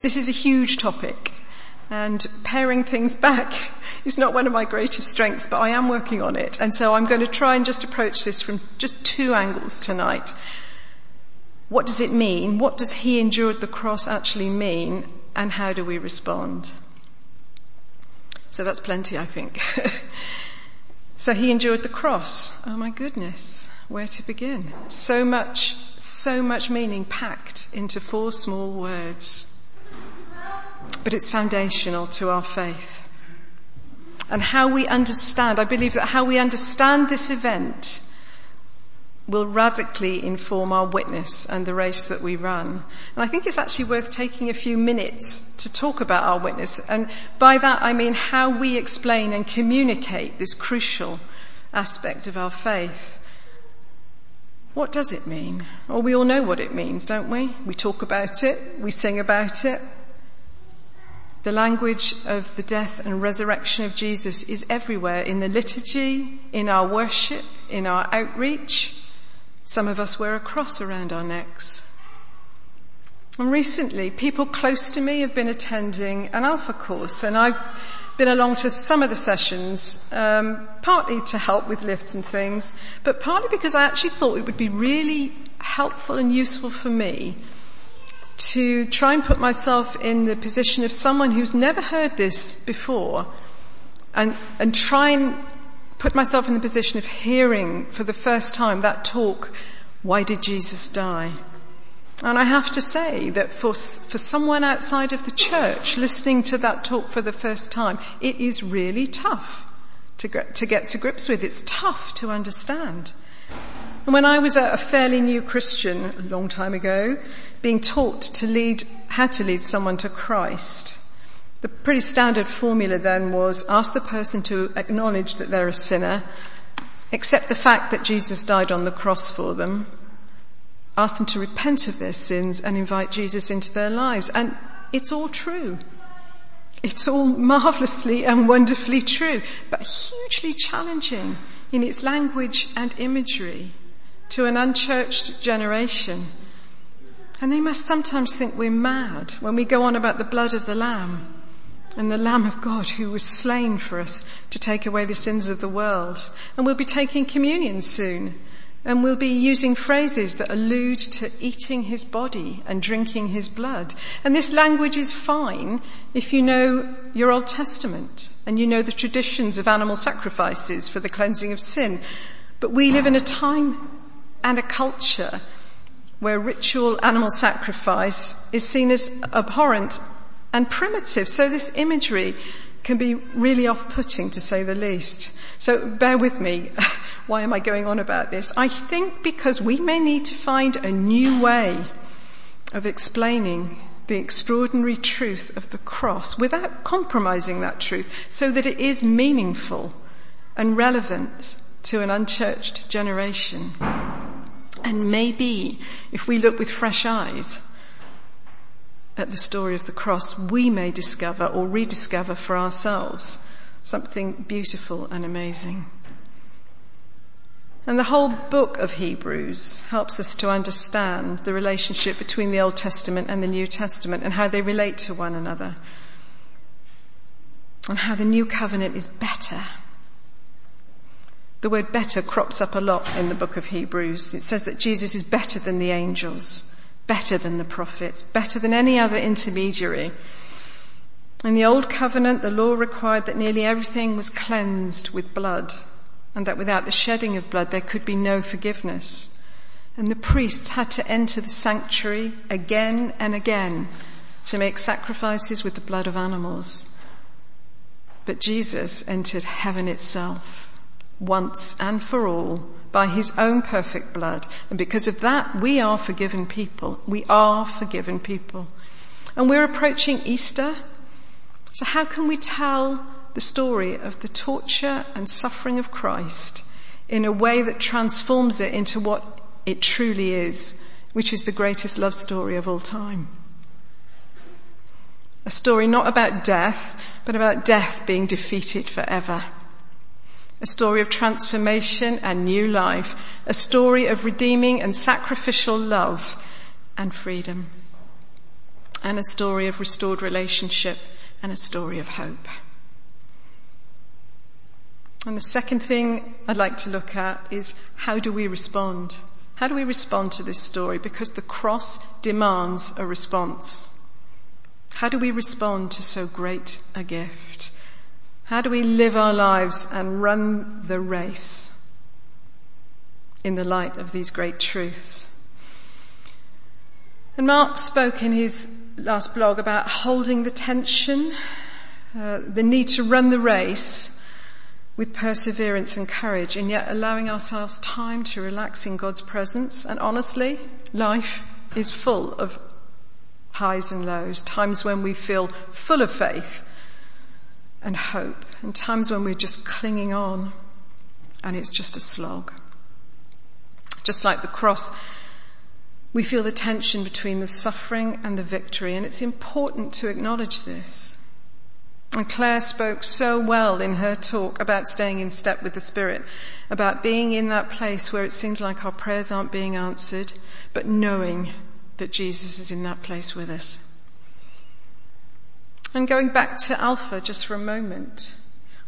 This is a huge topic, and paring things back is not one of my greatest strengths, but I am working on it. And so I'm going to try and just approach this from just two angles tonight. What does it mean? What does he endured the cross actually mean? And how do we respond? So that's plenty, I think. So he endured the cross. Oh my goodness, where to begin? So much meaning packed into four small words. But it's foundational to our faith. And how we understand, I believe that how we understand this event will radically inform our witness and the race that we run. And I think it's actually worth taking a few minutes to talk about our witness. And by that I mean how we explain and communicate this crucial aspect of our faith. What does it mean? Well, we all know what it means, don't we? We talk about it, we sing about it. The language of the death and resurrection of Jesus is everywhere, in the liturgy, in our worship, in our outreach. Some of us wear a cross around our necks. And recently, people close to me have been attending an Alpha course, and I've been along to some of the sessions, partly to help with lifts and things, but partly because I actually thought it would be really helpful and useful for me to try and put myself in the position of someone who's never heard this before, and try and put myself in the position of hearing for the first time that talk, why did Jesus die? And I have to say that for someone outside of the church listening to that talk for the first time, it is really tough to get to grips with. It's tough to understand. And when I was a fairly new Christian a long time ago, being taught how to lead someone to Christ, the pretty standard formula then was ask the person to acknowledge that they're a sinner, accept the fact that Jesus died on the cross for them, ask them to repent of their sins and invite Jesus into their lives. And it's all true. It's all marvelously and wonderfully true, but hugely challenging in its language and imagery to an unchurched generation. And they must sometimes think we're mad when we go on about the blood of the Lamb and the Lamb of God who was slain for us to take away the sins of the world. And we'll be taking communion soon, and we'll be using phrases that allude to eating his body and drinking his blood. And this language is fine if you know your Old Testament and you know the traditions of animal sacrifices for the cleansing of sin. But we live in a time and a culture where ritual animal sacrifice is seen as abhorrent and primitive. So this imagery can be really off-putting, to say the least. So bear with me. Why am I going on about this? I think because we may need to find a new way of explaining the extraordinary truth of the cross without compromising that truth, so that it is meaningful and relevant to an unchurched generation. And maybe if we look with fresh eyes at the story of the cross, we may discover or rediscover for ourselves something beautiful and amazing. And the whole book of Hebrews helps us to understand the relationship between the Old Testament and the New Testament and how they relate to one another, and how the new covenant is better. The word better crops up a lot in the book of Hebrews. It says that Jesus is better than the angels, better than the prophets, better than any other intermediary. In the old covenant, the law required that nearly everything was cleansed with blood, and that without the shedding of blood there could be no forgiveness. And the priests had to enter the sanctuary again and again to make sacrifices with the blood of animals. But Jesus entered heaven itself, once and for all, by his own perfect blood. And because of that, we are forgiven people. We are forgiven people. And we're approaching Easter. So how can we tell the story of the torture and suffering of Christ in a way that transforms it into what it truly is, which is the greatest love story of all time? A story not about death, but about death being defeated forever. A story of transformation and new life. A story of redeeming and sacrificial love and freedom. and a story of restored relationship and a story of hope. And the second thing I'd like to look at is how do we respond? How do we respond to this story? Because the cross demands a response. How do we respond to so great a gift? How do we live our lives and run the race in the light of these great truths? And Mark spoke in his last blog about holding the tension, the need to run the race with perseverance and courage, and yet allowing ourselves time to relax in God's presence. And honestly, life is full of highs and lows, times when we feel full of faith and hope, and times when we're just clinging on and it's just a slog. Just like the cross, we feel the tension between the suffering and the victory, and it's important to acknowledge this. And Claire spoke so well in her talk about staying in step with the Spirit, about being in that place where it seems like our prayers aren't being answered, but knowing that Jesus is in that place with us. And going back to Alpha just for a moment,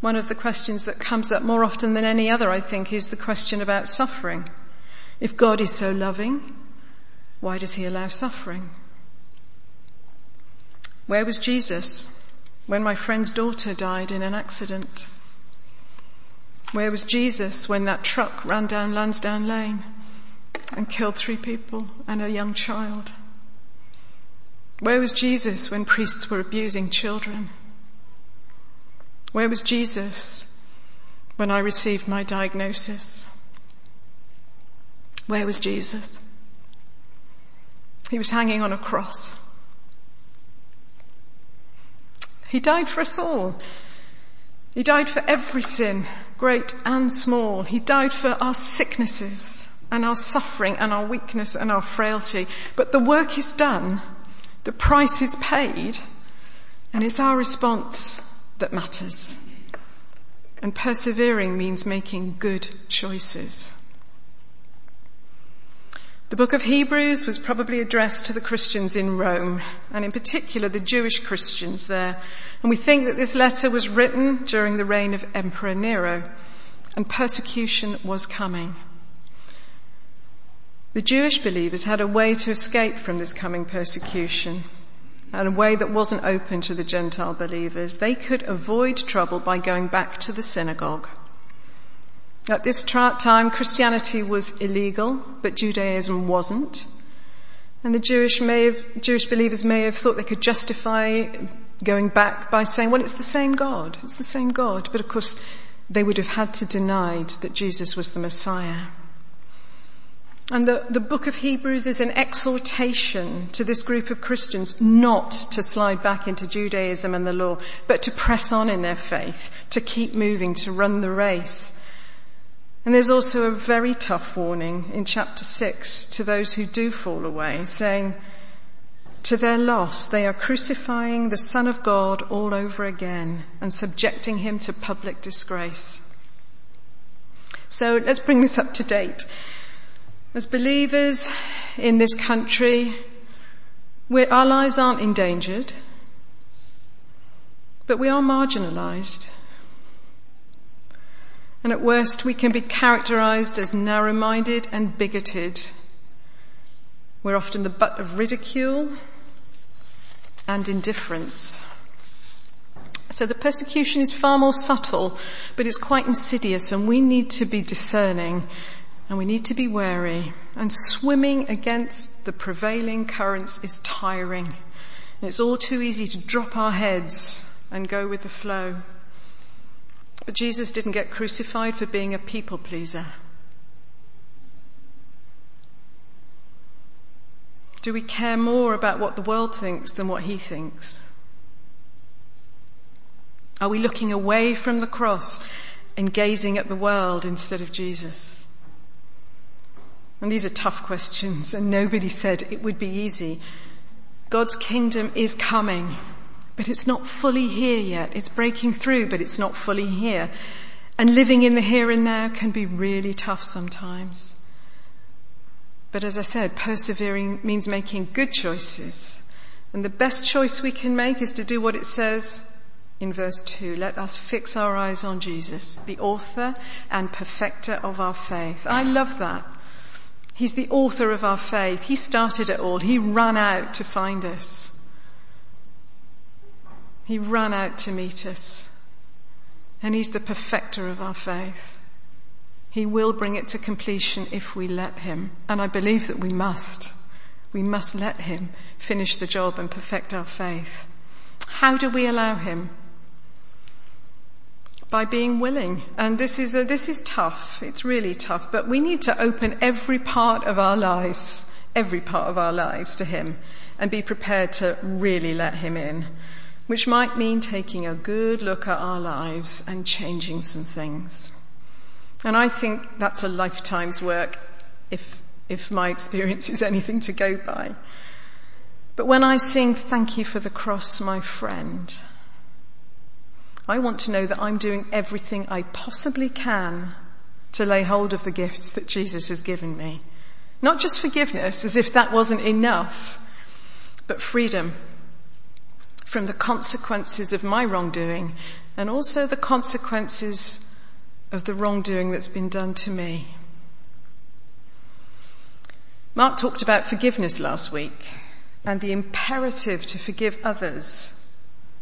one of the questions that comes up more often than any other, I think, is the question about suffering. If God is so loving, why does he allow suffering? Where was Jesus when my friend's daughter died in an accident? Where was Jesus when that truck ran down Lansdowne Lane and killed 3 people and a young child? Where was Jesus when priests were abusing children? Where was Jesus when I received my diagnosis? Where was Jesus? He was hanging on a cross. He died for us all. He died for every sin, great and small. He died for our sicknesses and our suffering and our weakness and our frailty. But the work is done, the price is paid, and it's our response that matters. And persevering means making good choices. The book of Hebrews was probably addressed to the Christians in Rome, and in particular the Jewish Christians there. And we think that this letter was written during the reign of Emperor Nero, and persecution was coming. The Jewish believers had a way to escape from this coming persecution, and a way that wasn't open to the Gentile believers. They could avoid trouble by going back to the synagogue. At this time, Christianity was illegal, but Judaism wasn't. And the Jewish believers may have thought they could justify going back by saying, well, it's the same God. But of course, they would have had to deny that Jesus was the Messiah. And the book of Hebrews is an exhortation to this group of Christians not to slide back into Judaism and the law, but to press on in their faith, to keep moving, to run the race. And there's also a very tough warning in chapter 6 to those who do fall away, saying, to their loss, they are crucifying the Son of God all over again and subjecting him to public disgrace. So let's bring this up to date. As believers in this country, our lives aren't endangered, but we are marginalised. And at worst, we can be characterised as narrow-minded and bigoted. We're often the butt of ridicule and indifference. So the persecution is far more subtle, but it's quite insidious, and we need to be discerning. And we need to be wary. And swimming against the prevailing currents is tiring. And it's all too easy to drop our heads and go with the flow. But Jesus didn't get crucified for being a people pleaser. Do we care more about what the world thinks than what he thinks? Are we looking away from the cross and gazing at the world instead of Jesus? And these are tough questions, and nobody said it would be easy. God's kingdom is coming, but it's not fully here yet. It's breaking through, but it's not fully here. And living in the here and now can be really tough sometimes. But as I said, persevering means making good choices And the best choice we can make is to do what it says in verse 2. Let us fix our eyes on Jesus, the author and perfecter of our faith. I love that. He's the author of our faith. He started it all. He ran out to find us. He ran out to meet us. And he's the perfecter of our faith. He will bring it to completion if we let him. And I believe that we must. We must let him finish the job and perfect our faith. How do we allow him? By being willing. And this is tough. It's really tough. But we need to open every part of our lives to him and be prepared to really let him in, which might mean taking a good look at our lives and changing some things. And I think that's a lifetime's work if my experience is anything to go by. But when I sing, "Thank you for the cross, my friend," I want to know that I'm doing everything I possibly can to lay hold of the gifts that Jesus has given me. Not just forgiveness, as if that wasn't enough, but freedom from the consequences of my wrongdoing, and also the consequences of the wrongdoing that's been done to me. Mark talked about forgiveness last week and the imperative to forgive others,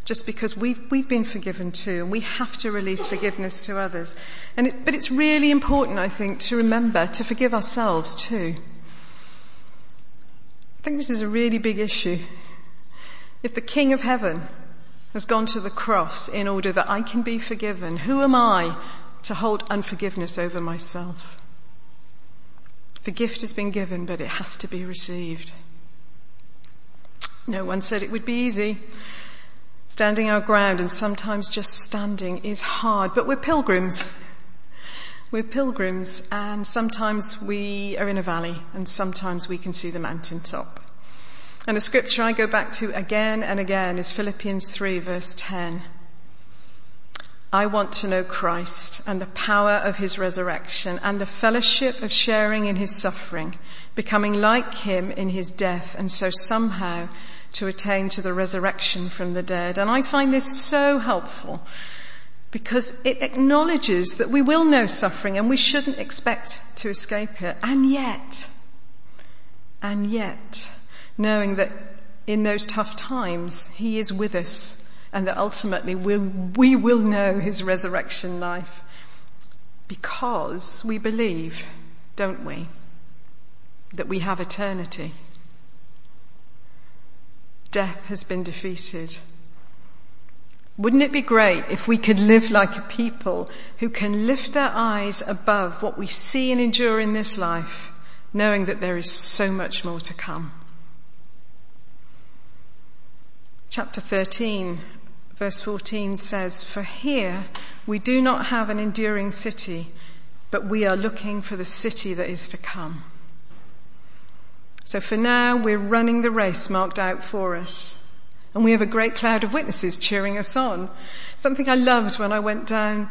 just because we've been forgiven too, and we have to release forgiveness to others. But it's really important, I think, to remember to forgive ourselves too. I think this is a really big issue. If the King of Heaven has gone to the cross in order that I can be forgiven, who am I to hold unforgiveness over myself? The gift has been given, but it has to be received. No one said it would be easy. Standing our ground, and sometimes just standing, is hard. But we're pilgrims. We're pilgrims, and sometimes we are in a valley, and sometimes we can see the mountaintop. And a scripture I go back to again and again is Philippians 3, verse 10. I want to know Christ and the power of his resurrection and the fellowship of sharing in his suffering, becoming like him in his death, and so somehow to attain to the resurrection from the dead. And I find this so helpful because it acknowledges that we will know suffering and we shouldn't expect to escape it. And yet, knowing that in those tough times, he is with us, and that ultimately we will know his resurrection life because we believe, don't we, that we have eternity. Death has been defeated. Wouldn't it be great if we could live like a people who can lift their eyes above what we see and endure in this life, knowing that there is so much more to come? Chapter 13, verse 14 says, "For here we do not have an enduring city, but we are looking for the city that is to come." So for now, we're running the race marked out for us. And we have a great cloud of witnesses cheering us on. Something I loved when I went down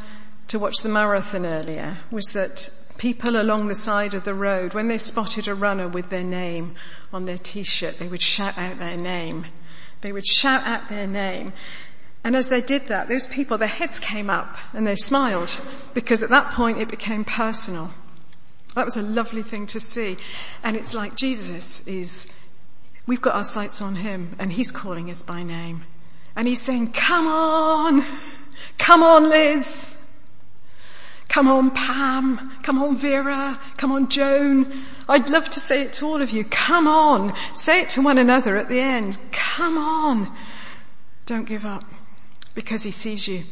to watch the marathon earlier was that people along the side of the road, when they spotted a runner with their name on their t-shirt, they would shout out their name. They would shout out their name. And as they did that, those people, their heads came up and they smiled, because at that point it became personal. That was a lovely thing to see. And it's like we've got our sights on him, and he's calling us by name. And he's saying, "Come on, come on Liz, come on Pam, come on Vera, come on Joan." I'd love to say it to all of you. Come on. Say it to one another at the end. Come on. Don't give up, because he sees you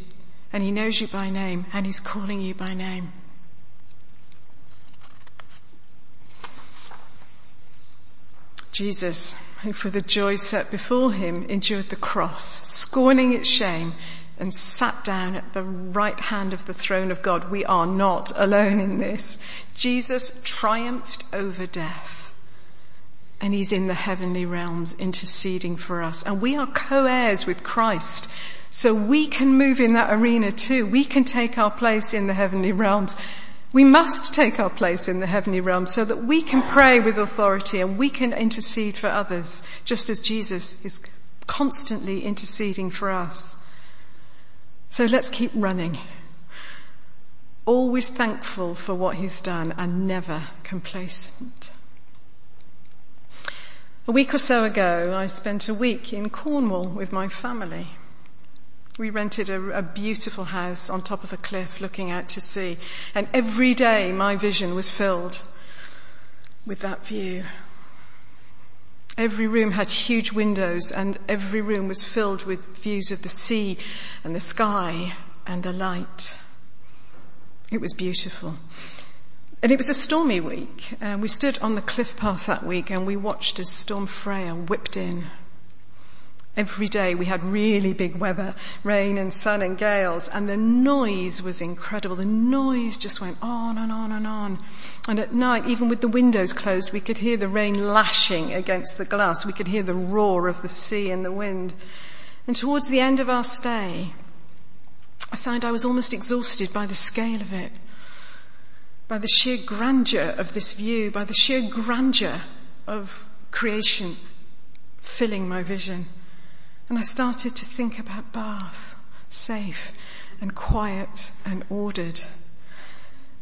and he knows you by name and he's calling you by name. Jesus, who for the joy set before him endured the cross, scorning its shame, and sat down at the right hand of the throne of God. We are not alone in this. Jesus triumphed over death, and he's in the heavenly realms interceding for us. And we are co-heirs with Christ, so we can move in that arena too. We can take our place in the heavenly realms We must take our place in the heavenly realm so that we can pray with authority and we can intercede for others, just as Jesus is constantly interceding for us. So let's keep running, always thankful for what he's done and never complacent. A week or so ago, I spent a week in Cornwall with my family. We rented a beautiful house on top of a cliff looking out to sea, and every day my vision was filled with that view. Every room had huge windows, and every room was filled with views of the sea and the sky and the light. It was beautiful. And it was a stormy week. We stood on the cliff path that week and we watched as Storm Freya whipped in. Every day we had really big weather, rain and sun and gales, and the noise was incredible. The noise just went on and on and on. And at night, even with the windows closed, we could hear the rain lashing against the glass. We could hear the roar of the sea and the wind. And towards the end of our stay, I found I was almost exhausted by the scale of it, by the sheer grandeur of this view, by the sheer grandeur of creation filling my vision. And I started to think about Bath, safe and quiet and ordered.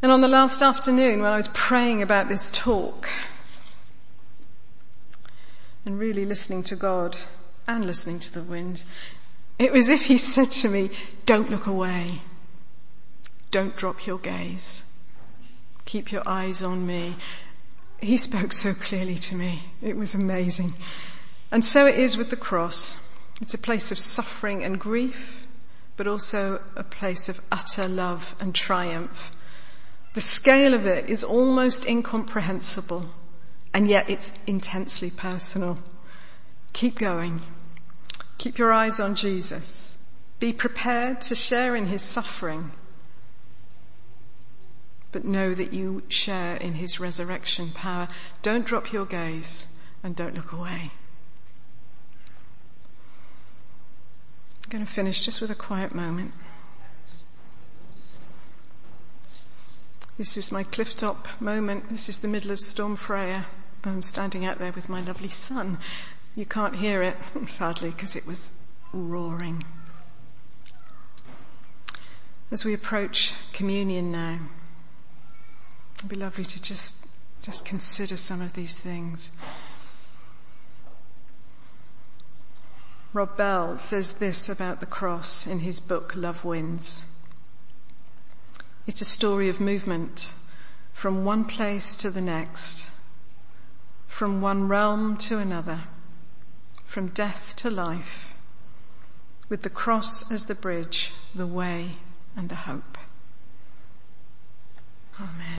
And on the last afternoon, when I was praying about this talk and really listening to God and listening to the wind, it was as if he said to me, don't look away. Don't drop your gaze. Keep your eyes on me. He spoke so clearly to me. It was amazing. And so it is with the cross. It's a place of suffering and grief, but also a place of utter love and triumph. The scale of it is almost incomprehensible, and yet it's intensely personal. Keep going. Keep your eyes on Jesus. Be prepared to share in his suffering, but know that you share in his resurrection power. Don't drop your gaze and don't look away. I'm going to finish just with a quiet moment. This is my clifftop moment. This is the middle of Storm Freya. I'm standing out there with my lovely son. You can't hear it, sadly, because it was roaring. As we approach communion now, it'd be lovely to just consider some of these things. Rob Bell says this about the cross in his book, Love Wins. It's a story of movement from one place to the next, from one realm to another, from death to life, with the cross as the bridge, the way and the hope.